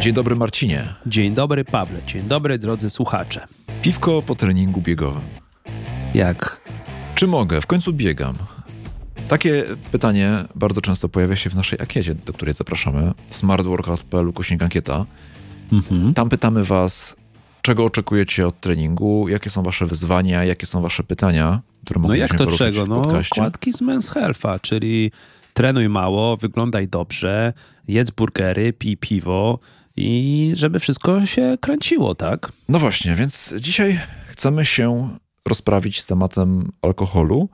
Dzień dobry, Marcinie. Dzień dobry, Pawle. Dzień dobry, drodzy słuchacze. Piwko po treningu biegowym. Jak? Czy mogę? W końcu biegam. Takie pytanie bardzo często pojawia się w naszej ankiecie, do której zapraszamy. Smartworkout.pl/ankieta. Tam pytamy was, czego oczekujecie od treningu, jakie są wasze wyzwania, jakie są wasze pytania, które mogliśmy poruszyć w podcaście. No jak to czego? No, kładki z Men's Health'a, czyli trenuj mało, wyglądaj dobrze, jedz burgery, pij piwo i żeby wszystko się kręciło, tak? No właśnie, więc dzisiaj chcemy się rozprawić z tematem alkoholu,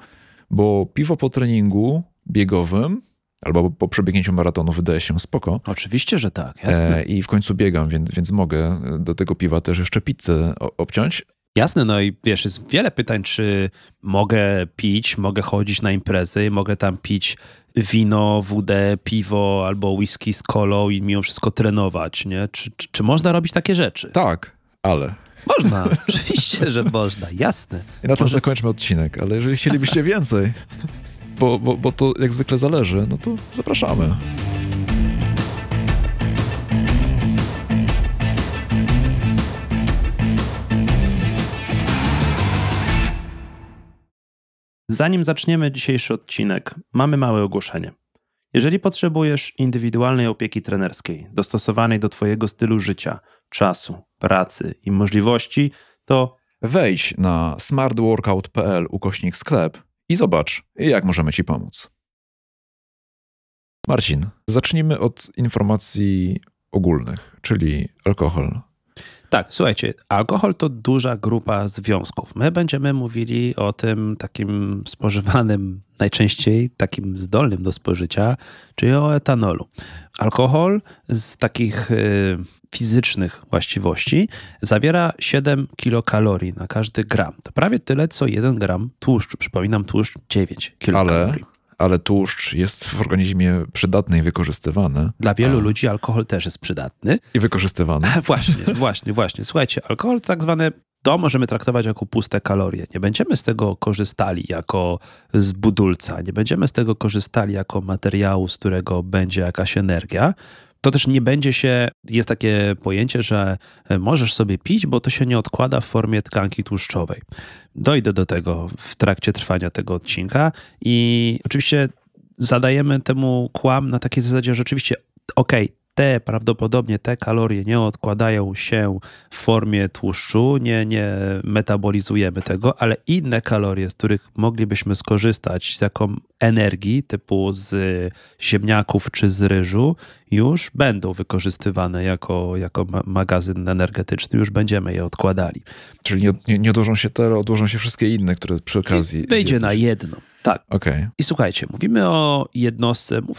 bo piwo po treningu biegowym albo po przebiegnięciu maratonu wydaje się spoko. Oczywiście, że tak, jasne. I w końcu biegam, więc mogę do tego piwa też jeszcze pizzę obciąć. Jasne, no i wiesz, jest wiele pytań, czy mogę pić, mogę chodzić na imprezy, mogę tam pić wino, wódę, piwo albo whisky z kolą i mimo wszystko trenować, nie? Czy można robić takie rzeczy? Tak, ale... Można, oczywiście, że można, jasne. I na tym zakończmy odcinek, ale jeżeli chcielibyście więcej, bo to jak zwykle zależy, no to zapraszamy. Zanim zaczniemy dzisiejszy odcinek, mamy małe ogłoszenie. Jeżeli potrzebujesz indywidualnej opieki trenerskiej, dostosowanej do twojego stylu życia, czasu, pracy i możliwości, to wejdź na smartworkout.pl/sklep i zobacz, jak możemy ci pomóc. Marcin, zacznijmy od informacji ogólnych, czyli alkohol. Tak, słuchajcie, alkohol to duża grupa związków. My będziemy mówili o tym takim spożywanym, najczęściej takim zdolnym do spożycia, czyli o etanolu. Alkohol z takich fizycznych właściwości zawiera 7 kilokalorii na każdy gram. To prawie tyle, co 1 gram tłuszczu. Przypominam, tłuszcz 9 kilokalorii. Ale tłuszcz jest w organizmie przydatny i wykorzystywany. Dla wielu ludzi alkohol też jest przydatny. I wykorzystywany. Właśnie. Słuchajcie, alkohol tak zwane to możemy traktować jako puste kalorie. Nie będziemy z tego korzystali jako z budulca. Nie będziemy z tego korzystali jako materiału, z którego będzie jakaś energia. To też nie będzie się, jest takie pojęcie, że możesz sobie pić, bo to się nie odkłada w formie tkanki tłuszczowej. Dojdę do tego w trakcie trwania tego odcinka i oczywiście zadajemy temu kłam na takiej zasadzie, że rzeczywiście prawdopodobnie te kalorie nie odkładają się w formie tłuszczu, nie metabolizujemy tego, ale inne kalorie, z których moglibyśmy skorzystać z jaką energii, typu z ziemniaków czy z ryżu, już będą wykorzystywane jako magazyn energetyczny, już będziemy je odkładali. Czyli nie odłożą się te, odłożą się wszystkie inne, które przy okazji... Wyjdzie na jedno. Tak. Okay. I słuchajcie, mówimy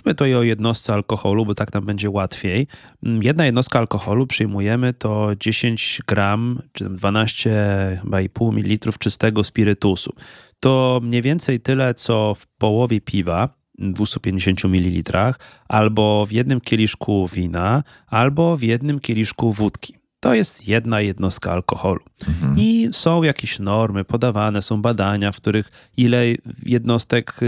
tutaj o jednostce alkoholu, bo tak nam będzie łatwiej. Jedna jednostka alkoholu przyjmujemy to 10 gram, czy 12,5 ml czystego spirytusu. To mniej więcej tyle, co w połowie piwa, 250 ml, albo w jednym kieliszku wina, albo w jednym kieliszku wódki. To jest jedna jednostka alkoholu. I są jakieś normy podawane, są badania, w których ile jednostek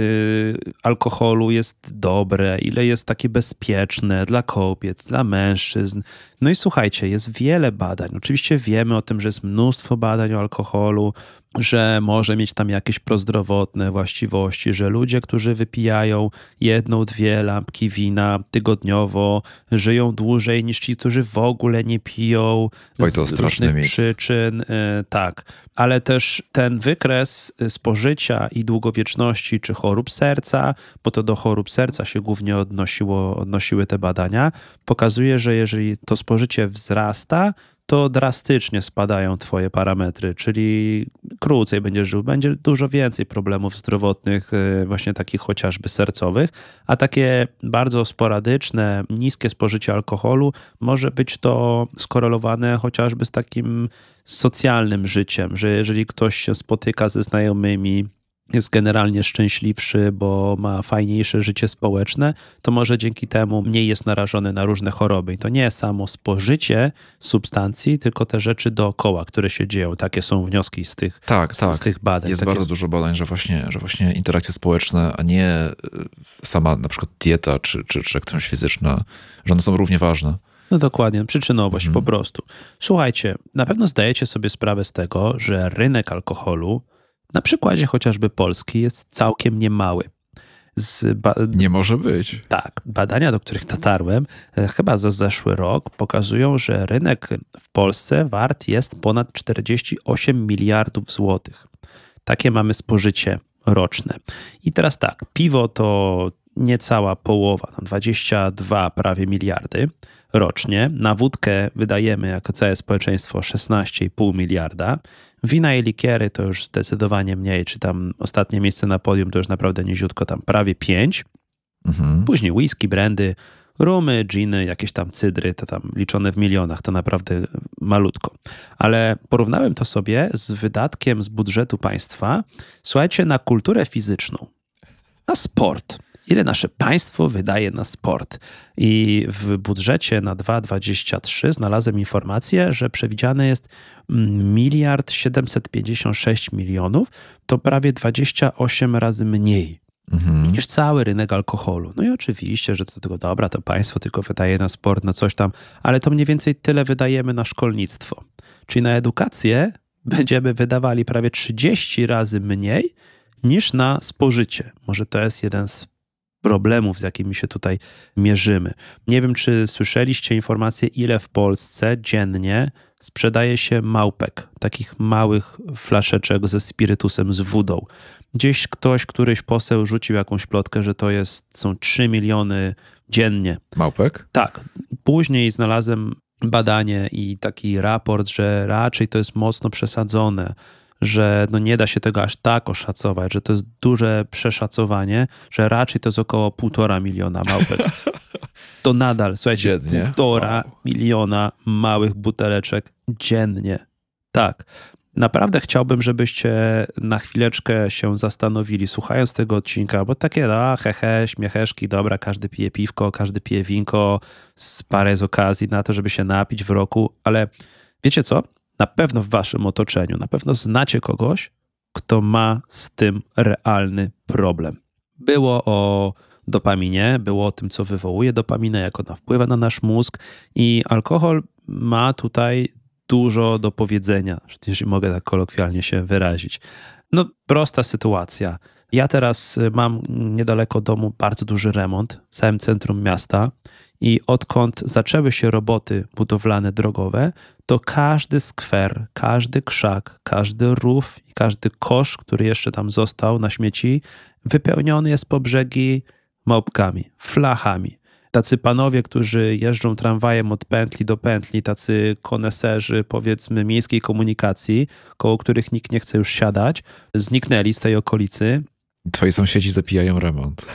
alkoholu jest dobre, ile jest takie bezpieczne dla kobiet, dla mężczyzn. No i słuchajcie, jest wiele badań. Oczywiście wiemy o tym, że jest mnóstwo badań o alkoholu, że może mieć tam jakieś prozdrowotne właściwości, że ludzie, którzy wypijają 1-2 lampki wina tygodniowo, żyją dłużej niż ci, którzy w ogóle nie piją z różnych przyczyn. Tak, ale też ten wykres spożycia i długowieczności czy chorób serca, bo to do chorób serca się głównie odnosiły te badania, pokazuje, że jeżeli to spożycie wzrasta, to drastycznie spadają twoje parametry, czyli krócej będziesz żył, będzie dużo więcej problemów zdrowotnych, właśnie takich chociażby sercowych, a takie bardzo sporadyczne, niskie spożycie alkoholu może być to skorelowane chociażby z takim socjalnym życiem, że jeżeli ktoś się spotyka ze znajomymi, jest generalnie szczęśliwszy, bo ma fajniejsze życie społeczne, to może dzięki temu mniej jest narażony na różne choroby. I to nie samo spożycie substancji, tylko te rzeczy dookoła, które się dzieją. Takie są wnioski z tych badań. Jest bardzo dużo badań, że właśnie interakcje społeczne, a nie sama na przykład dieta czy aktywność fizyczna, że one są równie ważne. No dokładnie, przyczynowość po prostu. Słuchajcie, na pewno zdajecie sobie sprawę z tego, że rynek alkoholu, na przykładzie chociażby Polski, jest całkiem niemały. Nie może być. Tak. Badania, do których dotarłem, chyba za zeszły rok, pokazują, że rynek w Polsce wart jest ponad 48 miliardów złotych. Takie mamy spożycie roczne. I teraz tak, piwo to niecała połowa, 22 prawie miliardy rocznie. Na wódkę wydajemy jako całe społeczeństwo 16,5 miliarda. Wina i likiery to już zdecydowanie mniej, czy tam ostatnie miejsce na podium to już naprawdę niziutko, tam prawie 5. Później whisky, brandy, rumy, dżiny, jakieś tam cydry, to tam liczone w milionach, to naprawdę malutko. Ale porównałem to sobie z wydatkiem z budżetu państwa, słuchajcie, na kulturę fizyczną, na sport. Ile nasze państwo wydaje na sport? I w budżecie na 2023 znalazłem informację, że przewidziane jest 1 756 000 000, to prawie 28 razy mniej niż cały rynek alkoholu. No i oczywiście, że to tylko dobra, to państwo tylko wydaje na sport, na coś tam, ale to mniej więcej tyle wydajemy na szkolnictwo. Czyli na edukację będziemy wydawali prawie 30 razy mniej niż na spożycie. Może to jest jeden z problemów, z jakimi się tutaj mierzymy. Nie wiem, czy słyszeliście informację, ile w Polsce dziennie sprzedaje się małpek, takich małych flaszeczek ze spirytusem, z wodą. Gdzieś któryś poseł rzucił jakąś plotkę, że to są 3 miliony dziennie. Małpek? Tak. Później znalazłem badanie i taki raport, że raczej to jest mocno przesadzone, że no nie da się tego aż tak oszacować, że to jest duże przeszacowanie, że raczej to jest około 1,5 miliona małpek. To nadal, słuchajcie, dziennie? 1,5 miliona małych buteleczek dziennie. Tak. Naprawdę chciałbym, żebyście na chwileczkę się zastanowili, słuchając tego odcinka, bo takie śmiecheszki, dobra, każdy pije piwko, każdy pije winko, parę jest okazji na to, żeby się napić w roku, ale wiecie co? Na pewno w waszym otoczeniu, na pewno znacie kogoś, kto ma z tym realny problem. Było o dopaminie, było o tym, co wywołuje dopaminę, jak ona wpływa na nasz mózg i alkohol ma tutaj dużo do powiedzenia, jeśli mogę tak kolokwialnie się wyrazić. No prosta sytuacja. Ja teraz mam niedaleko domu bardzo duży remont w całym centrum miasta i odkąd zaczęły się roboty budowlane, drogowe, to każdy skwer, każdy krzak, każdy rów i każdy kosz, który jeszcze tam został na śmieci, wypełniony jest po brzegi małpkami, flachami. Tacy panowie, którzy jeżdżą tramwajem od pętli do pętli, tacy koneserzy, powiedzmy, miejskiej komunikacji, koło których nikt nie chce już siadać, zniknęli z tej okolicy. Twoi sąsiedzi zapijają remont.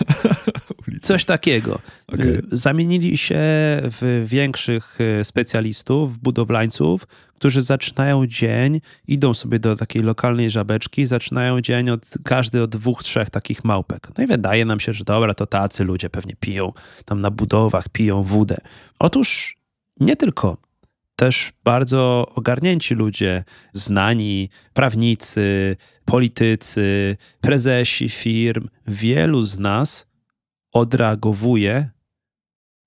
Coś takiego. Okay. Zamienili się w większych specjalistów, w budowlańców, którzy zaczynają dzień, idą sobie do takiej lokalnej żabeczki, zaczynają dzień każdy od 2-3 takich małpek. No i wydaje nam się, że dobra, to tacy ludzie pewnie piją tam na budowach, piją wódę. Otóż nie tylko. Też bardzo ogarnięci ludzie, znani, prawnicy, politycy, prezesi firm, wielu z nas odreagowuje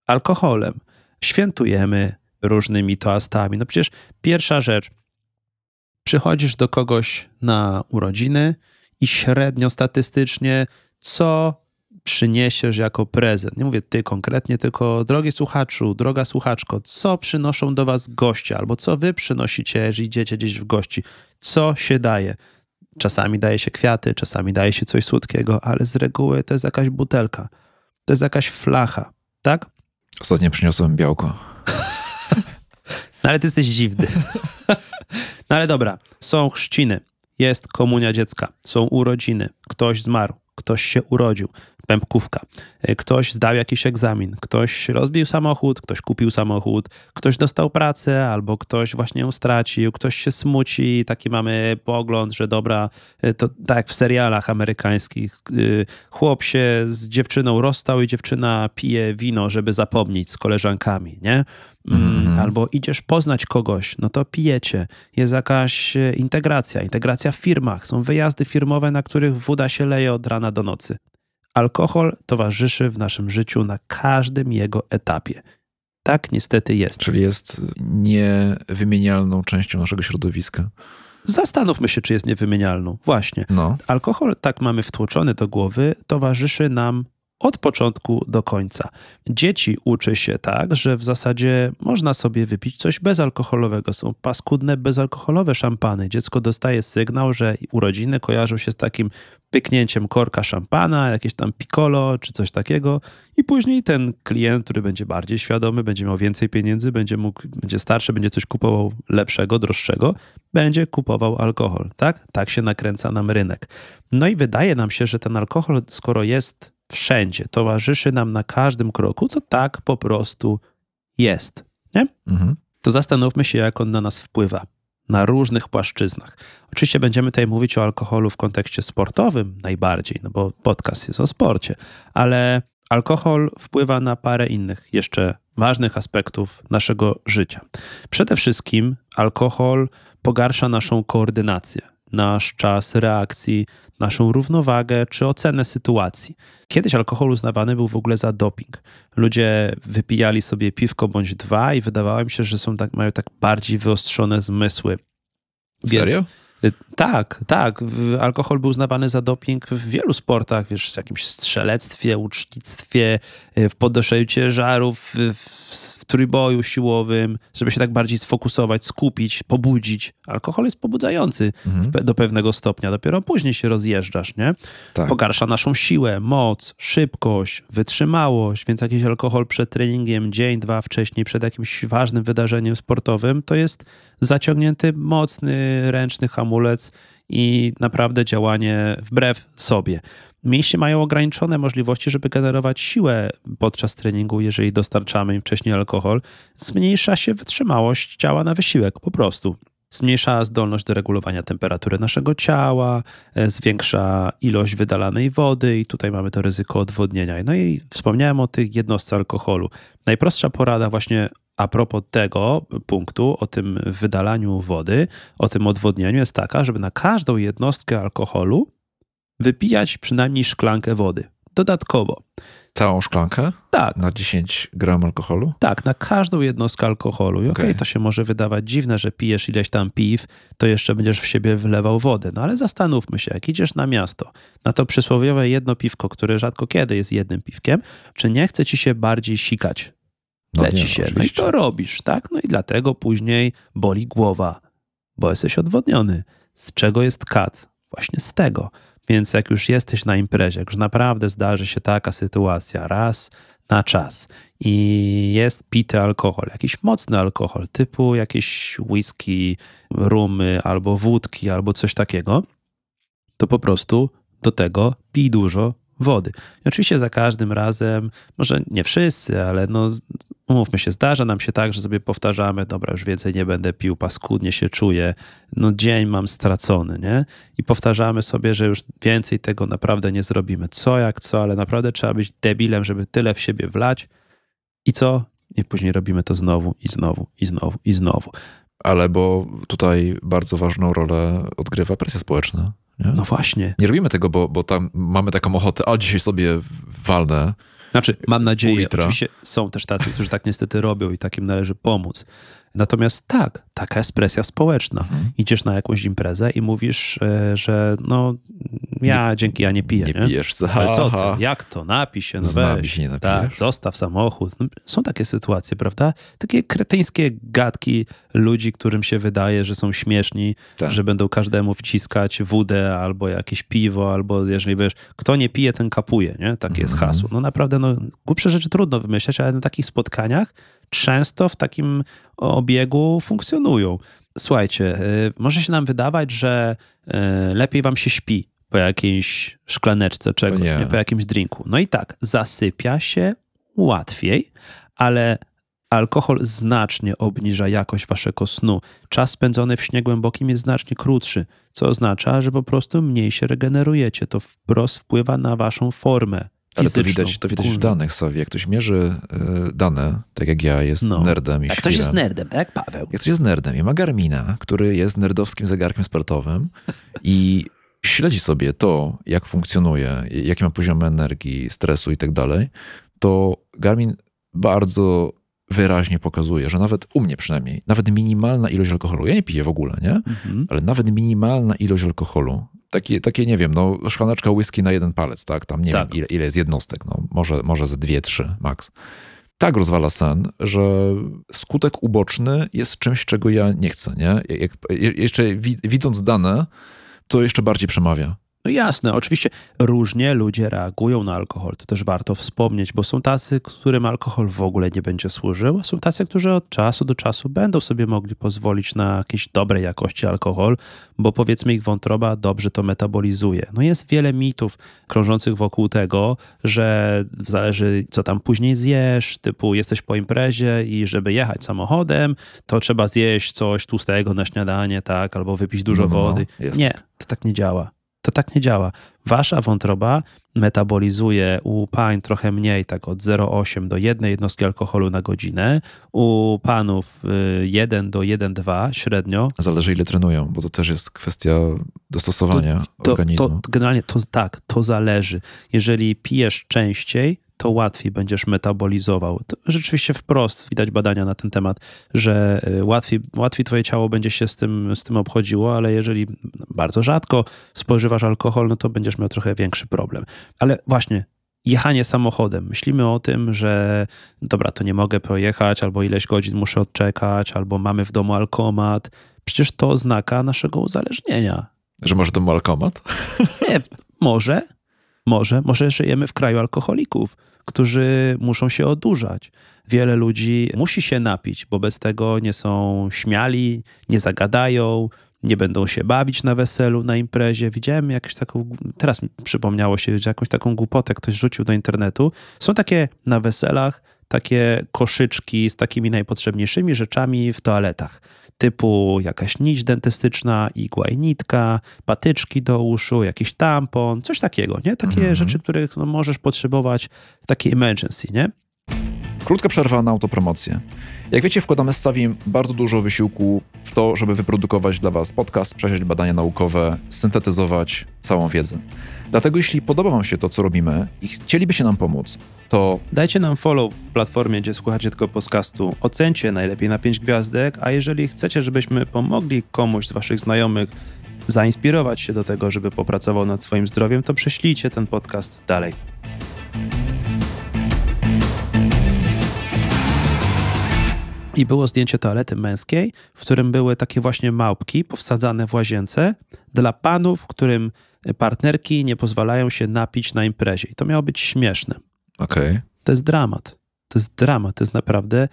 alkoholem. Świętujemy różnymi toastami. No przecież pierwsza rzecz, przychodzisz do kogoś na urodziny i średnio statystycznie co przyniesiesz jako prezent. Nie mówię ty konkretnie, tylko drogi słuchaczu, droga słuchaczko, co przynoszą do was goście, albo co wy przynosicie, jeżeli idziecie gdzieś w gości. Co się daje? Czasami daje się kwiaty, czasami daje się coś słodkiego, ale z reguły to jest jakaś butelka. To jest jakaś flacha, tak? Ostatnio przyniosłem białko. No ale ty jesteś dziwny. No ale dobra, są chrzciny, jest komunia dziecka, są urodziny, ktoś zmarł, ktoś się urodził, pępkówka, ktoś zdał jakiś egzamin, ktoś rozbił samochód, ktoś kupił samochód, ktoś dostał pracę albo ktoś właśnie ją stracił, ktoś się smuci, taki mamy pogląd, że dobra, to tak jak w serialach amerykańskich, chłop się z dziewczyną rozstał i dziewczyna pije wino, żeby zapomnieć z koleżankami, nie? Albo idziesz poznać kogoś, no to pijecie. Jest jakaś integracja w firmach. Są wyjazdy firmowe, na których woda się leje od rana do nocy. Alkohol towarzyszy w naszym życiu na każdym jego etapie. Tak niestety jest. Czyli jest niewymienialną częścią naszego środowiska. Zastanówmy się, czy jest niewymienialną. Właśnie. No. Alkohol, tak mamy wtłoczony do głowy, towarzyszy nam od początku do końca. Dzieci uczy się tak, że w zasadzie można sobie wypić coś bezalkoholowego. Są paskudne, bezalkoholowe szampany. Dziecko dostaje sygnał, że urodziny kojarzą się z takim pyknięciem korka szampana, jakieś tam piccolo czy coś takiego i później ten klient, który będzie bardziej świadomy, będzie miał więcej pieniędzy, będzie starszy, będzie coś kupował lepszego, droższego, będzie kupował alkohol. Tak? Tak się nakręca nam rynek. No i wydaje nam się, że ten alkohol, skoro jest wszędzie, towarzyszy nam na każdym kroku, to tak po prostu jest. Nie? Mhm. To zastanówmy się, jak on na nas wpływa. Na różnych płaszczyznach. Oczywiście będziemy tutaj mówić o alkoholu w kontekście sportowym najbardziej, no bo podcast jest o sporcie, ale alkohol wpływa na parę innych jeszcze ważnych aspektów naszego życia. Przede wszystkim alkohol pogarsza naszą koordynację, nasz czas reakcji, naszą równowagę czy ocenę sytuacji. Kiedyś alkohol uznawany był w ogóle za doping. Ludzie wypijali sobie piwko bądź dwa i wydawało mi się, że mają tak bardziej wyostrzone zmysły. Serio? Tak. Alkohol był uznawany za doping w wielu sportach, wiesz, w jakimś strzelectwie, łucznictwie, w podnoszeniu żarów, w trójboju siłowym, żeby się tak bardziej sfokusować, skupić, pobudzić. Alkohol jest pobudzający do pewnego stopnia, dopiero później się rozjeżdżasz, nie? Tak. Pogarsza naszą siłę, moc, szybkość, wytrzymałość, więc jakiś alkohol przed treningiem, dzień, dwa wcześniej, przed jakimś ważnym wydarzeniem sportowym, to jest zaciągnięty, mocny, ręczny hamulec i naprawdę działanie wbrew sobie. Mięśnie mają ograniczone możliwości, żeby generować siłę podczas treningu, jeżeli dostarczamy im wcześniej alkohol. Zmniejsza się wytrzymałość ciała na wysiłek, po prostu. Zmniejsza zdolność do regulowania temperatury naszego ciała, zwiększa ilość wydalanej wody i tutaj mamy to ryzyko odwodnienia. No i wspomniałem o tych jednostce alkoholu. Najprostsza porada właśnie a propos tego punktu, o tym wydalaniu wody, o tym odwodnieniu jest taka, żeby na każdą jednostkę alkoholu wypijać przynajmniej szklankę wody. Dodatkowo. Całą szklankę? Tak. Na 10 gram alkoholu? Tak, na każdą jednostkę alkoholu. I okej, to się może wydawać dziwne, że pijesz ileś tam piw, to jeszcze będziesz w siebie wlewał wodę. No ale zastanówmy się, jak idziesz na miasto, na to przysłowiowe jedno piwko, które rzadko kiedy jest jednym piwkiem, czy nie chce ci się bardziej sikać? Chce ci się. No i to robisz, tak? No i dlatego później boli głowa, bo jesteś odwodniony. Z czego jest kac? Właśnie z tego. Więc jak już jesteś na imprezie, jak już naprawdę zdarzy się taka sytuacja raz na czas i jest pity alkohol, jakiś mocny alkohol, typu jakieś whisky, rumy albo wódki, albo coś takiego, to po prostu do tego pij dużo wody. I oczywiście za każdym razem, może nie wszyscy, ale no umówmy się, zdarza nam się tak, że sobie powtarzamy, dobra, już więcej nie będę pił, paskudnie się czuję, no dzień mam stracony, nie? I powtarzamy sobie, że już więcej tego naprawdę nie zrobimy. Co jak co, ale naprawdę trzeba być debilem, żeby tyle w siebie wlać. I co? I później robimy to znowu i znowu i znowu i znowu. Ale bo tutaj bardzo ważną rolę odgrywa presja społeczna. Nie? No właśnie. Nie robimy tego, bo tam mamy taką ochotę, a dzisiaj sobie walnę. Znaczy, mam nadzieję, oczywiście są też tacy, którzy tak niestety robią i takim należy pomóc. Natomiast tak, taka jest presja społeczna. Mhm. Idziesz na jakąś imprezę i mówisz, że no ja nie piję. Nie pijesz. Ale co ty? Jak to? Napij się, no weź. Się nie tak, zostaw samochód. No, są takie sytuacje, prawda? Takie kretyńskie gadki ludzi, którym się wydaje, że są śmieszni, tak, że będą każdemu wciskać wódę albo jakieś piwo, albo jeżeli wiesz, kto nie pije, ten kapuje, nie? Takie jest hasło. No naprawdę, no głupsze rzeczy trudno wymyślać, ale na takich spotkaniach często w takim obiegu funkcjonują. Słuchajcie, może się nam wydawać, że lepiej wam się śpi po jakiejś szklaneczce czegoś, nie po jakimś drinku. No i tak, zasypia się łatwiej, ale alkohol znacznie obniża jakość waszego snu. Czas spędzony w śnie głębokim jest znacznie krótszy, co oznacza, że po prostu mniej się regenerujecie. To wprost wpływa na waszą formę. Ale to widać w danych, Sawi. Jak ktoś mierzy dane, tak jak ja, jest nerdem i świrem. Jak ktoś jest nerdem, tak jak Paweł. Jak ktoś jest nerdem i ma Garmina, który jest nerdowskim zegarkiem sportowym i śledzi sobie to, jak funkcjonuje, jakie ma poziomy energii, stresu i tak dalej, to Garmin bardzo wyraźnie pokazuje, że nawet u mnie przynajmniej, nawet minimalna ilość alkoholu, ja nie piję w ogóle, nie? Ale nawet minimalna ilość alkoholu, takie nie wiem, no szklaneczka whisky na jeden palec, tak? Tam nie wiem, ile jest jednostek, no może ze 2-3 maks. Tak rozwala sen, że skutek uboczny jest czymś, czego ja nie chcę, nie? Jak, jeszcze widząc dane, to jeszcze bardziej przemawia. No jasne, oczywiście różnie ludzie reagują na alkohol, to też warto wspomnieć, bo są tacy, którym alkohol w ogóle nie będzie służył, a są tacy, którzy od czasu do czasu będą sobie mogli pozwolić na jakieś dobrej jakości alkohol, bo powiedzmy ich wątroba dobrze to metabolizuje. No jest wiele mitów krążących wokół tego, że zależy co tam później zjesz, typu jesteś po imprezie i żeby jechać samochodem, to trzeba zjeść coś tłustego na śniadanie, tak, albo wypić dużo wody. Jest. Nie, to tak nie działa. To tak nie działa. Wasza wątroba metabolizuje u pań trochę mniej, tak od 0,8 do 1 jednostki alkoholu na godzinę, u panów 1 do 1,2 średnio. Zależy ile trenują, bo to też jest kwestia dostosowania organizmu. Generalnie to tak, to zależy. Jeżeli pijesz częściej, to łatwiej będziesz metabolizował. To rzeczywiście wprost widać badania na ten temat, że łatwiej twoje ciało będzie się z tym obchodziło, ale jeżeli bardzo rzadko spożywasz alkohol, no to będziesz miał trochę większy problem. Ale właśnie jechanie samochodem. Myślimy o tym, że dobra, to nie mogę pojechać, albo ileś godzin muszę odczekać, albo mamy w domu alkomat. Przecież to oznaka naszego uzależnienia. Że masz w domu alkomat? Nie, może żyjemy w kraju alkoholików, którzy muszą się odurzać. Wiele ludzi musi się napić, bo bez tego nie są śmiali, nie zagadają, nie będą się bawić na weselu, na imprezie. Widziałem jakąś taką, teraz mi przypomniało się, że jakąś taką głupotę ktoś rzucił do internetu. Są takie na weselach, takie koszyczki z takimi najpotrzebniejszymi rzeczami w toaletach. Typu jakaś nić dentystyczna, igła i nitka, patyczki do uszu, jakiś tampon, coś takiego, nie? Takie rzeczy, których no, możesz potrzebować w takiej emergency, nie? Krótka przerwa na autopromocję. Jak wiecie, wkładamy z Savim bardzo dużo wysiłku w to, żeby wyprodukować dla was podcast, przejrzeć badania naukowe, syntetyzować całą wiedzę. Dlatego jeśli podoba wam się to, co robimy i chcielibyście nam pomóc, to dajcie nam follow w platformie, gdzie słuchacie tego podcastu. Ocencie najlepiej na 5 gwiazdek, a jeżeli chcecie, żebyśmy pomogli komuś z waszych znajomych zainspirować się do tego, żeby popracował nad swoim zdrowiem, to prześlijcie ten podcast dalej. I było zdjęcie toalety męskiej, w którym były takie właśnie małpki powsadzane w łazience dla panów, którym partnerki nie pozwalają się napić na imprezie. I to miało być śmieszne. Okay. To jest dramat. To jest dramat. To jest naprawdę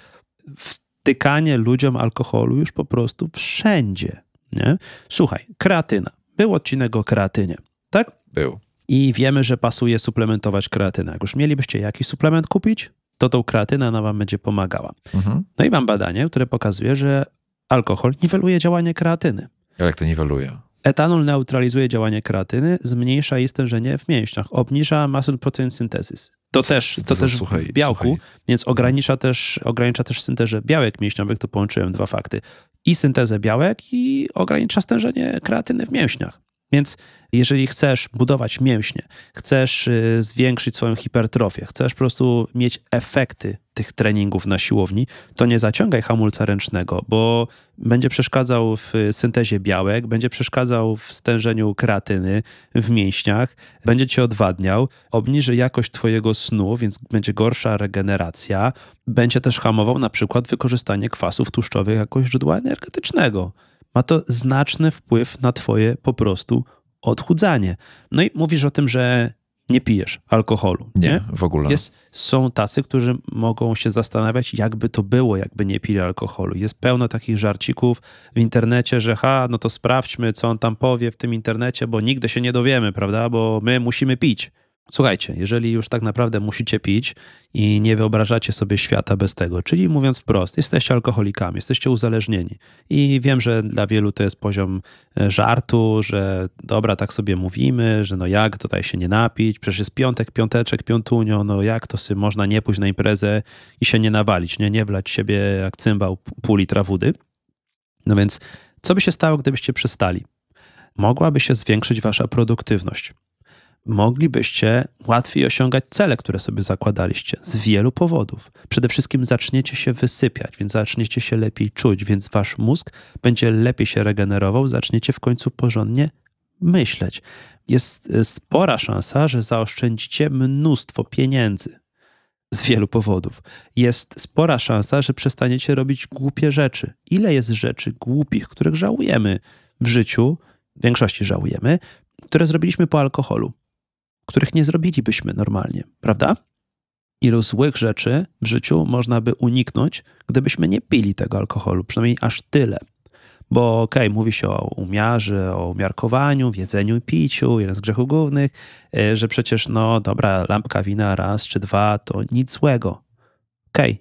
wtykanie ludziom alkoholu już po prostu wszędzie. Nie? Słuchaj, kreatyna. Był odcinek o kreatynie, tak? Był. I wiemy, że pasuje suplementować kreatynę. Jak już mielibyście jakiś suplement kupić, to tą kreatyna wam będzie pomagała. No i mam badanie, które pokazuje, że alkohol niweluje działanie kreatyny. Ale jak to niweluje? Etanol neutralizuje działanie kreatyny, zmniejsza jej stężenie w mięśniach, obniża muscle protein synthesis. To też w białku, więc ogranicza też syntezę białek mięśniowych, to połączyłem dwa fakty. I syntezę białek i ogranicza stężenie kreatyny w mięśniach. Więc jeżeli chcesz budować mięśnie, chcesz zwiększyć swoją hipertrofię, chcesz po prostu mieć efekty tych treningów na siłowni, to nie zaciągaj hamulca ręcznego, bo będzie przeszkadzał w syntezie białek, będzie przeszkadzał w stężeniu kreatyny w mięśniach, będzie cię odwadniał, obniży jakość twojego snu, więc będzie gorsza regeneracja, będzie też hamował na przykład wykorzystanie kwasów tłuszczowych jako źródła energetycznego. Ma to znaczny wpływ na twoje po prostu odchudzanie. No i mówisz o tym, że nie pijesz alkoholu. Nie? W ogóle. Są tacy, którzy mogą się zastanawiać, jakby to było, jakby nie pili alkoholu. Jest pełno takich żarcików w internecie, że no to sprawdźmy, co on tam powie w tym internecie, bo nigdy się nie dowiemy, prawda? Bo my musimy pić. Słuchajcie, jeżeli już tak naprawdę musicie pić i nie wyobrażacie sobie świata bez tego, czyli mówiąc wprost, jesteście alkoholikami, jesteście uzależnieni i wiem, że dla wielu to jest poziom żartu, że dobra, tak sobie mówimy, że no jak tutaj się nie napić, przecież jest piątek, piąteczek, piątunio, no jak to sobie można nie pójść na imprezę i się nie nawalić, nie wlać siebie jak cymbał pół litra wody. No więc co by się stało, gdybyście przestali? Mogłaby się zwiększyć wasza produktywność. moglibyście łatwiej osiągać cele, które sobie zakładaliście z wielu powodów. Przede wszystkim zaczniecie się wysypiać, więc zaczniecie się lepiej czuć, więc wasz mózg będzie lepiej się regenerował, zaczniecie w końcu porządnie myśleć. Jest spora szansa, że zaoszczędzicie mnóstwo pieniędzy z wielu powodów. Jest spora szansa, że przestaniecie robić głupie rzeczy. Ile jest rzeczy głupich, których żałujemy w życiu, w większości żałujemy, które zrobiliśmy po alkoholu, których nie zrobilibyśmy normalnie, prawda? Ilu złych rzeczy w życiu można by uniknąć, gdybyśmy nie pili tego alkoholu, przynajmniej aż tyle. Bo mówi się o umiarze, o umiarkowaniu, w jedzeniu i piciu, jeden z grzechów głównych, że przecież lampka wina raz czy dwa to nic złego.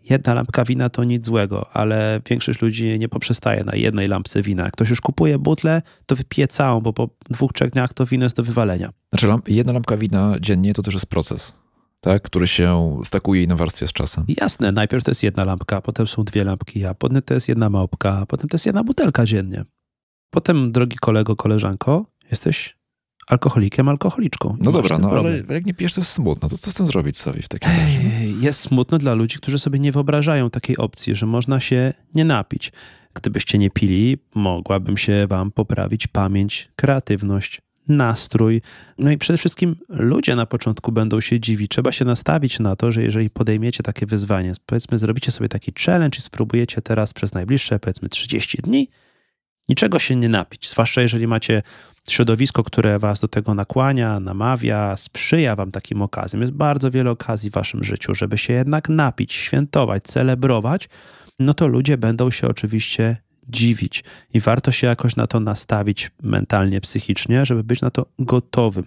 Jedna lampka wina to nic złego, ale większość ludzi nie poprzestaje na jednej lampce wina. Jak ktoś już kupuje butlę, to wypije całą, bo po 2-3 dniach to wino jest do wywalenia. Znaczy jedna lampka wina dziennie to też jest proces, tak? Który się stakuje i nawarstwia z czasem. Jasne, najpierw to jest jedna lampka, potem są 2 lampki, a potem to jest jedna małpka, a potem to jest jedna butelka dziennie. Potem, drogi kolego, koleżanko, jesteś alkoholikiem, alkoholiczką. No dobra, ale jak nie pijesz, to jest smutno. To co z tym zrobić sobie w takim razie? Jest smutno dla ludzi, którzy sobie nie wyobrażają takiej opcji, że można się nie napić. Gdybyście nie pili, mogłabym się wam poprawić pamięć, kreatywność, nastrój. No i przede wszystkim ludzie na początku będą się dziwić. Trzeba się nastawić na to, że jeżeli podejmiecie takie wyzwanie, powiedzmy zrobicie sobie taki challenge i spróbujecie teraz przez najbliższe, 30 dni niczego się nie napić, zwłaszcza jeżeli macie środowisko, które was do tego nakłania, namawia, sprzyja wam takim okazjom. Jest bardzo wiele okazji w waszym życiu, żeby się jednak napić, świętować, celebrować, no to ludzie będą się oczywiście dziwić i warto się jakoś na to nastawić mentalnie, psychicznie, żeby być na to gotowym.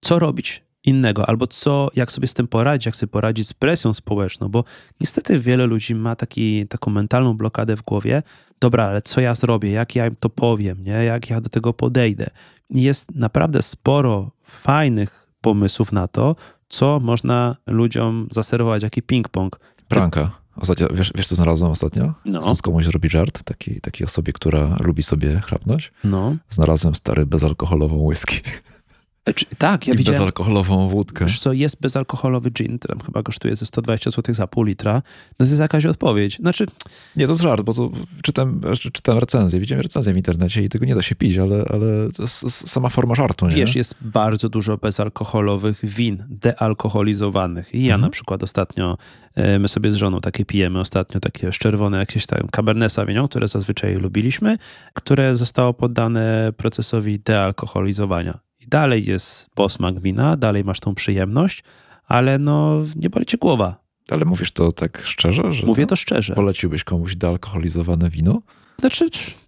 Co robić innego? Albo jak sobie z tym poradzić, jak sobie poradzić z presją społeczną, bo niestety wiele ludzi ma taką mentalną blokadę w głowie. Dobra, ale co ja zrobię? Jak ja im to powiem? Nie? Jak ja do tego podejdę? Jest naprawdę sporo fajnych pomysłów na to, co można ludziom zaserwować, jaki ping-pong. Pranka. Ostatnio, wiesz co znalazłem ostatnio? No. Chcąc komuś zrobić żart, takiej osobie, która lubi sobie chlapnąć. No. Znalazłem bezalkoholową whisky. Tak, ja widziałem. Bezalkoholową wódkę. Wiesz co, jest bezalkoholowy gin, tam chyba kosztuje ze 120 zł za pół litra. No to jest jakaś odpowiedź. Nie, to jest żart, bo to czytam recenzję, widziałem recenzję w internecie i tego nie da się pić, ale to jest sama forma żartu, nie? Wiesz, jest bardzo dużo bezalkoholowych win, dealkoholizowanych. I ja na przykład ostatnio, my sobie z żoną pijemy ostatnio, takie czerwone jakieś tam Cabernet Sauvignon, które zazwyczaj lubiliśmy, które zostało poddane procesowi dealkoholizowania. I dalej jest posmak wina, dalej masz tą przyjemność, ale nie boli cię głowa. Ale mówisz to tak szczerze? Mówię to szczerze. Poleciłbyś komuś dealkoholizowane wino?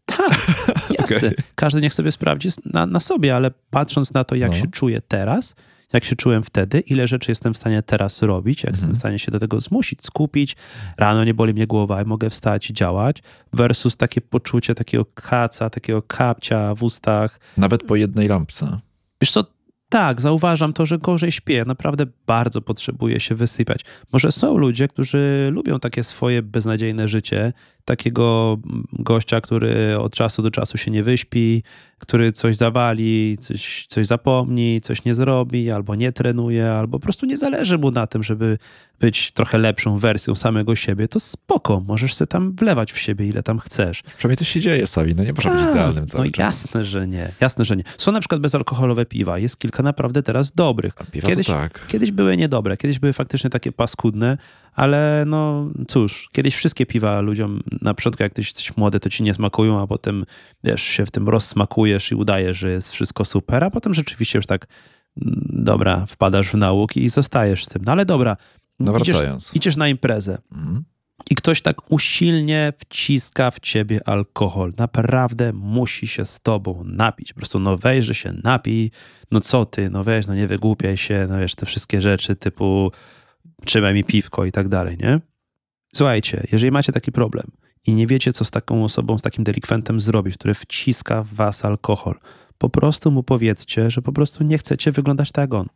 Tak, jasne. Okay. Każdy niech sobie sprawdzi na sobie, ale patrząc na to, jak się czuję teraz, jak się czułem wtedy, ile rzeczy jestem w stanie teraz robić, jak jestem w stanie się do tego zmusić, skupić, rano nie boli mnie głowa i mogę wstać i działać, versus takie poczucie takiego kaca, takiego kapcia w ustach. Nawet po jednej lampce. Wiesz co, tak, zauważam to, że gorzej śpię. Naprawdę bardzo potrzebuję się wysypiać. Może są ludzie, którzy lubią takie swoje beznadziejne życie, takiego gościa, który od czasu do czasu się nie wyśpi, który coś zawali, coś zapomni, coś nie zrobi, albo nie trenuje, albo po prostu nie zależy mu na tym, żeby być trochę lepszą wersją samego siebie. To spoko, możesz sobie tam wlewać w siebie, ile tam chcesz. Przynajmniej to się dzieje, Sawi, nie można być idealnym cały czas. Jasne, że nie. Są na przykład bezalkoholowe piwa, jest kilka naprawdę teraz dobrych. A piwa kiedyś były niedobre, kiedyś były faktycznie takie paskudne, ale kiedyś wszystkie piwa ludziom na początku, jak jesteś młody, to ci nie smakują, a potem się w tym rozsmakujesz i udajesz, że jest wszystko super, a potem rzeczywiście już wpadasz w nauki i zostajesz z tym. No ale dobra, idziesz na imprezę i ktoś tak usilnie wciska w ciebie alkohol. Naprawdę musi się z tobą napić. Po prostu weź, że się napij, co ty, weź, nie wygłupiaj się, wiesz, te wszystkie rzeczy typu trzymaj mi piwko i tak dalej, nie? Słuchajcie, jeżeli macie taki problem i nie wiecie, co z taką osobą, z takim delikwentem zrobić, który wciska w was alkohol, po prostu mu powiedzcie, że po prostu nie chcecie wyglądać tak jak on.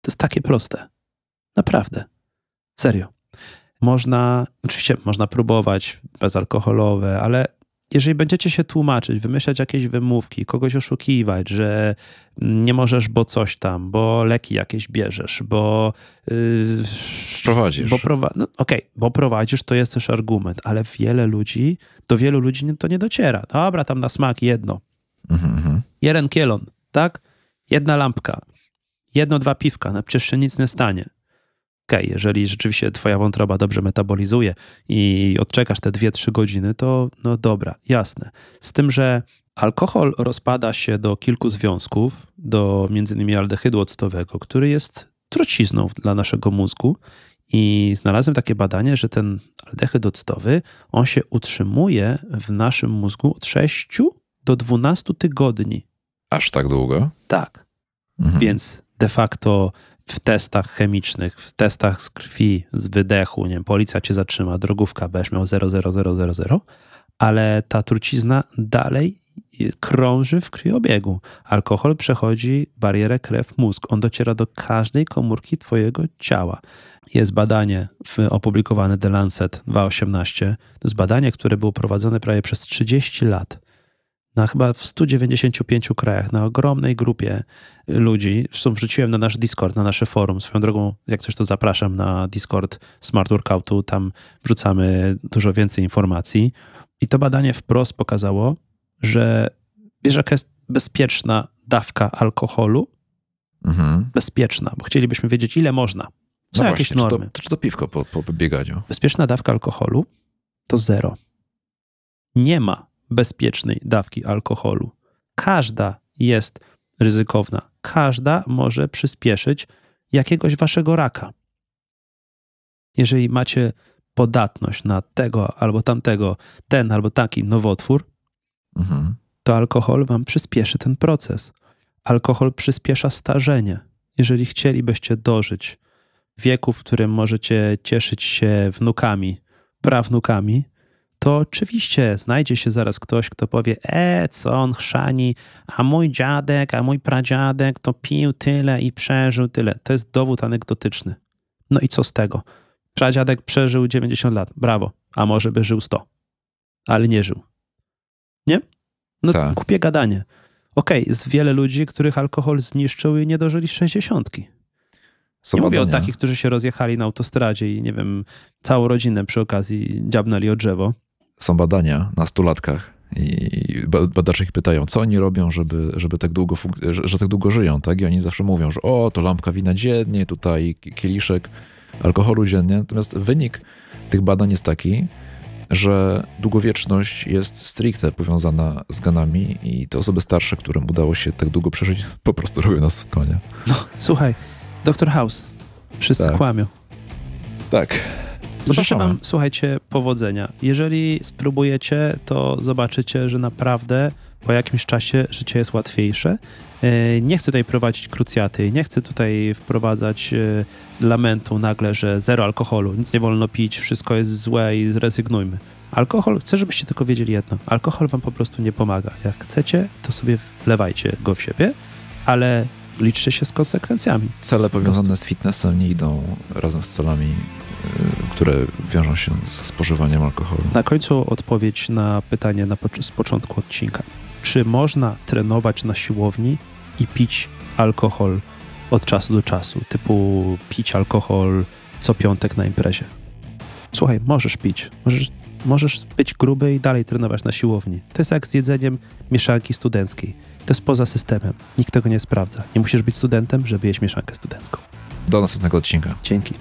To jest takie proste. Naprawdę. Serio. Można próbować bezalkoholowe, ale jeżeli będziecie się tłumaczyć, wymyślać jakieś wymówki, kogoś oszukiwać, że nie możesz, bo coś tam, bo leki jakieś bierzesz, bo... prowadzisz. Bo prowadzisz, to jest też argument, ale do wielu ludzi to nie dociera. Dobra, tam na smak jedno. Mhm, jeden kielon, tak? Jedna lampka. 1-2 piwka, no przecież się nic nie stanie. Okej, jeżeli rzeczywiście twoja wątroba dobrze metabolizuje i odczekasz te 2-3 godziny, to no dobra, jasne. Z tym, że alkohol rozpada się do kilku związków, do między innymi aldehydu octowego, który jest trucizną dla naszego mózgu i znalazłem takie badanie, że ten aldehyd octowy, on się utrzymuje w naszym mózgu od 6 do 12 tygodni. Aż tak długo? Tak. Mhm. Więc de facto w testach chemicznych, w testach z krwi, z wydechu, nie wiem, policja cię zatrzyma, drogówka, będziesz miał 0,0000, ale ta trucizna dalej krąży w krwiobiegu. Alkohol przechodzi barierę krew-mózg. On dociera do każdej komórki twojego ciała. Jest badanie opublikowane The Lancet 2018. To jest badanie, które było prowadzone prawie przez 30 lat. Na chyba w 195 krajach, na ogromnej grupie ludzi. Zresztą wrzuciłem na nasz Discord, na nasze forum. Swoją drogą, jak coś to zapraszam na Discord Smart Workoutu, tam wrzucamy dużo więcej informacji. I to badanie wprost pokazało, że wiesz, jaka jest bezpieczna dawka alkoholu? Mhm. Bezpieczna, bo chcielibyśmy wiedzieć, ile można. Są jakieś normy. Czy to piwko po bieganiu? Bezpieczna dawka alkoholu to 0. Nie ma bezpiecznej dawki alkoholu. Każda jest ryzykowna. Każda może przyspieszyć jakiegoś waszego raka. Jeżeli macie podatność na tego albo tamtego, ten albo taki nowotwór, to alkohol wam przyspieszy ten proces. Alkohol przyspiesza starzenie. Jeżeli chcielibyście dożyć wieku, w którym możecie cieszyć się wnukami, prawnukami, to oczywiście znajdzie się zaraz ktoś, kto powie, co on chrzani, a mój dziadek, a mój pradziadek to pił tyle i przeżył tyle. To jest dowód anegdotyczny. No i co z tego? Pradziadek przeżył 90 lat, brawo, a może by żył 100, ale nie żył. Nie? No tak. Kupię gadanie. Okej, jest wiele ludzi, których alkohol zniszczył i nie dożyli 60. Nie mówię o takich, którzy się rozjechali na autostradzie i nie wiem, całą rodzinę przy okazji dziabnęli o drzewo. Są badania na 100-latkach i badacze ich pytają, co oni robią, żeby tak długo, że tak długo żyją, tak? I oni zawsze mówią, że to lampka wina dziennie, tutaj kieliszek alkoholu dziennie. Natomiast wynik tych badań jest taki, że długowieczność jest stricte powiązana z genami i te osoby starsze, którym udało się tak długo przeżyć, po prostu robią nas w konia. No, słuchaj, Dr. House, wszyscy kłamią. Tak. Życzę wam, słuchajcie, powodzenia. Jeżeli spróbujecie, to zobaczycie, że naprawdę po jakimś czasie życie jest łatwiejsze. Nie chcę tutaj prowadzić krucjaty, nie chcę tutaj wprowadzać lamentu nagle, że zero alkoholu, nic nie wolno pić, wszystko jest złe i zrezygnujmy. Alkohol, chcę, żebyście tylko wiedzieli jedno. Alkohol wam po prostu nie pomaga. Jak chcecie, to sobie wlewajcie go w siebie, ale liczcie się z konsekwencjami. Cele powiązane z fitnessem nie idą razem z celami, które wiążą się ze spożywaniem alkoholu. Na końcu odpowiedź na pytanie z początku odcinka. Czy można trenować na siłowni i pić alkohol od czasu do czasu? Typu pić alkohol co piątek na imprezie. Słuchaj, możesz pić. Możesz być gruby i dalej trenować na siłowni. To jest jak z jedzeniem mieszanki studenckiej. To jest poza systemem. Nikt tego nie sprawdza. Nie musisz być studentem, żeby jeść mieszankę studencką. Do następnego odcinka. Dzięki.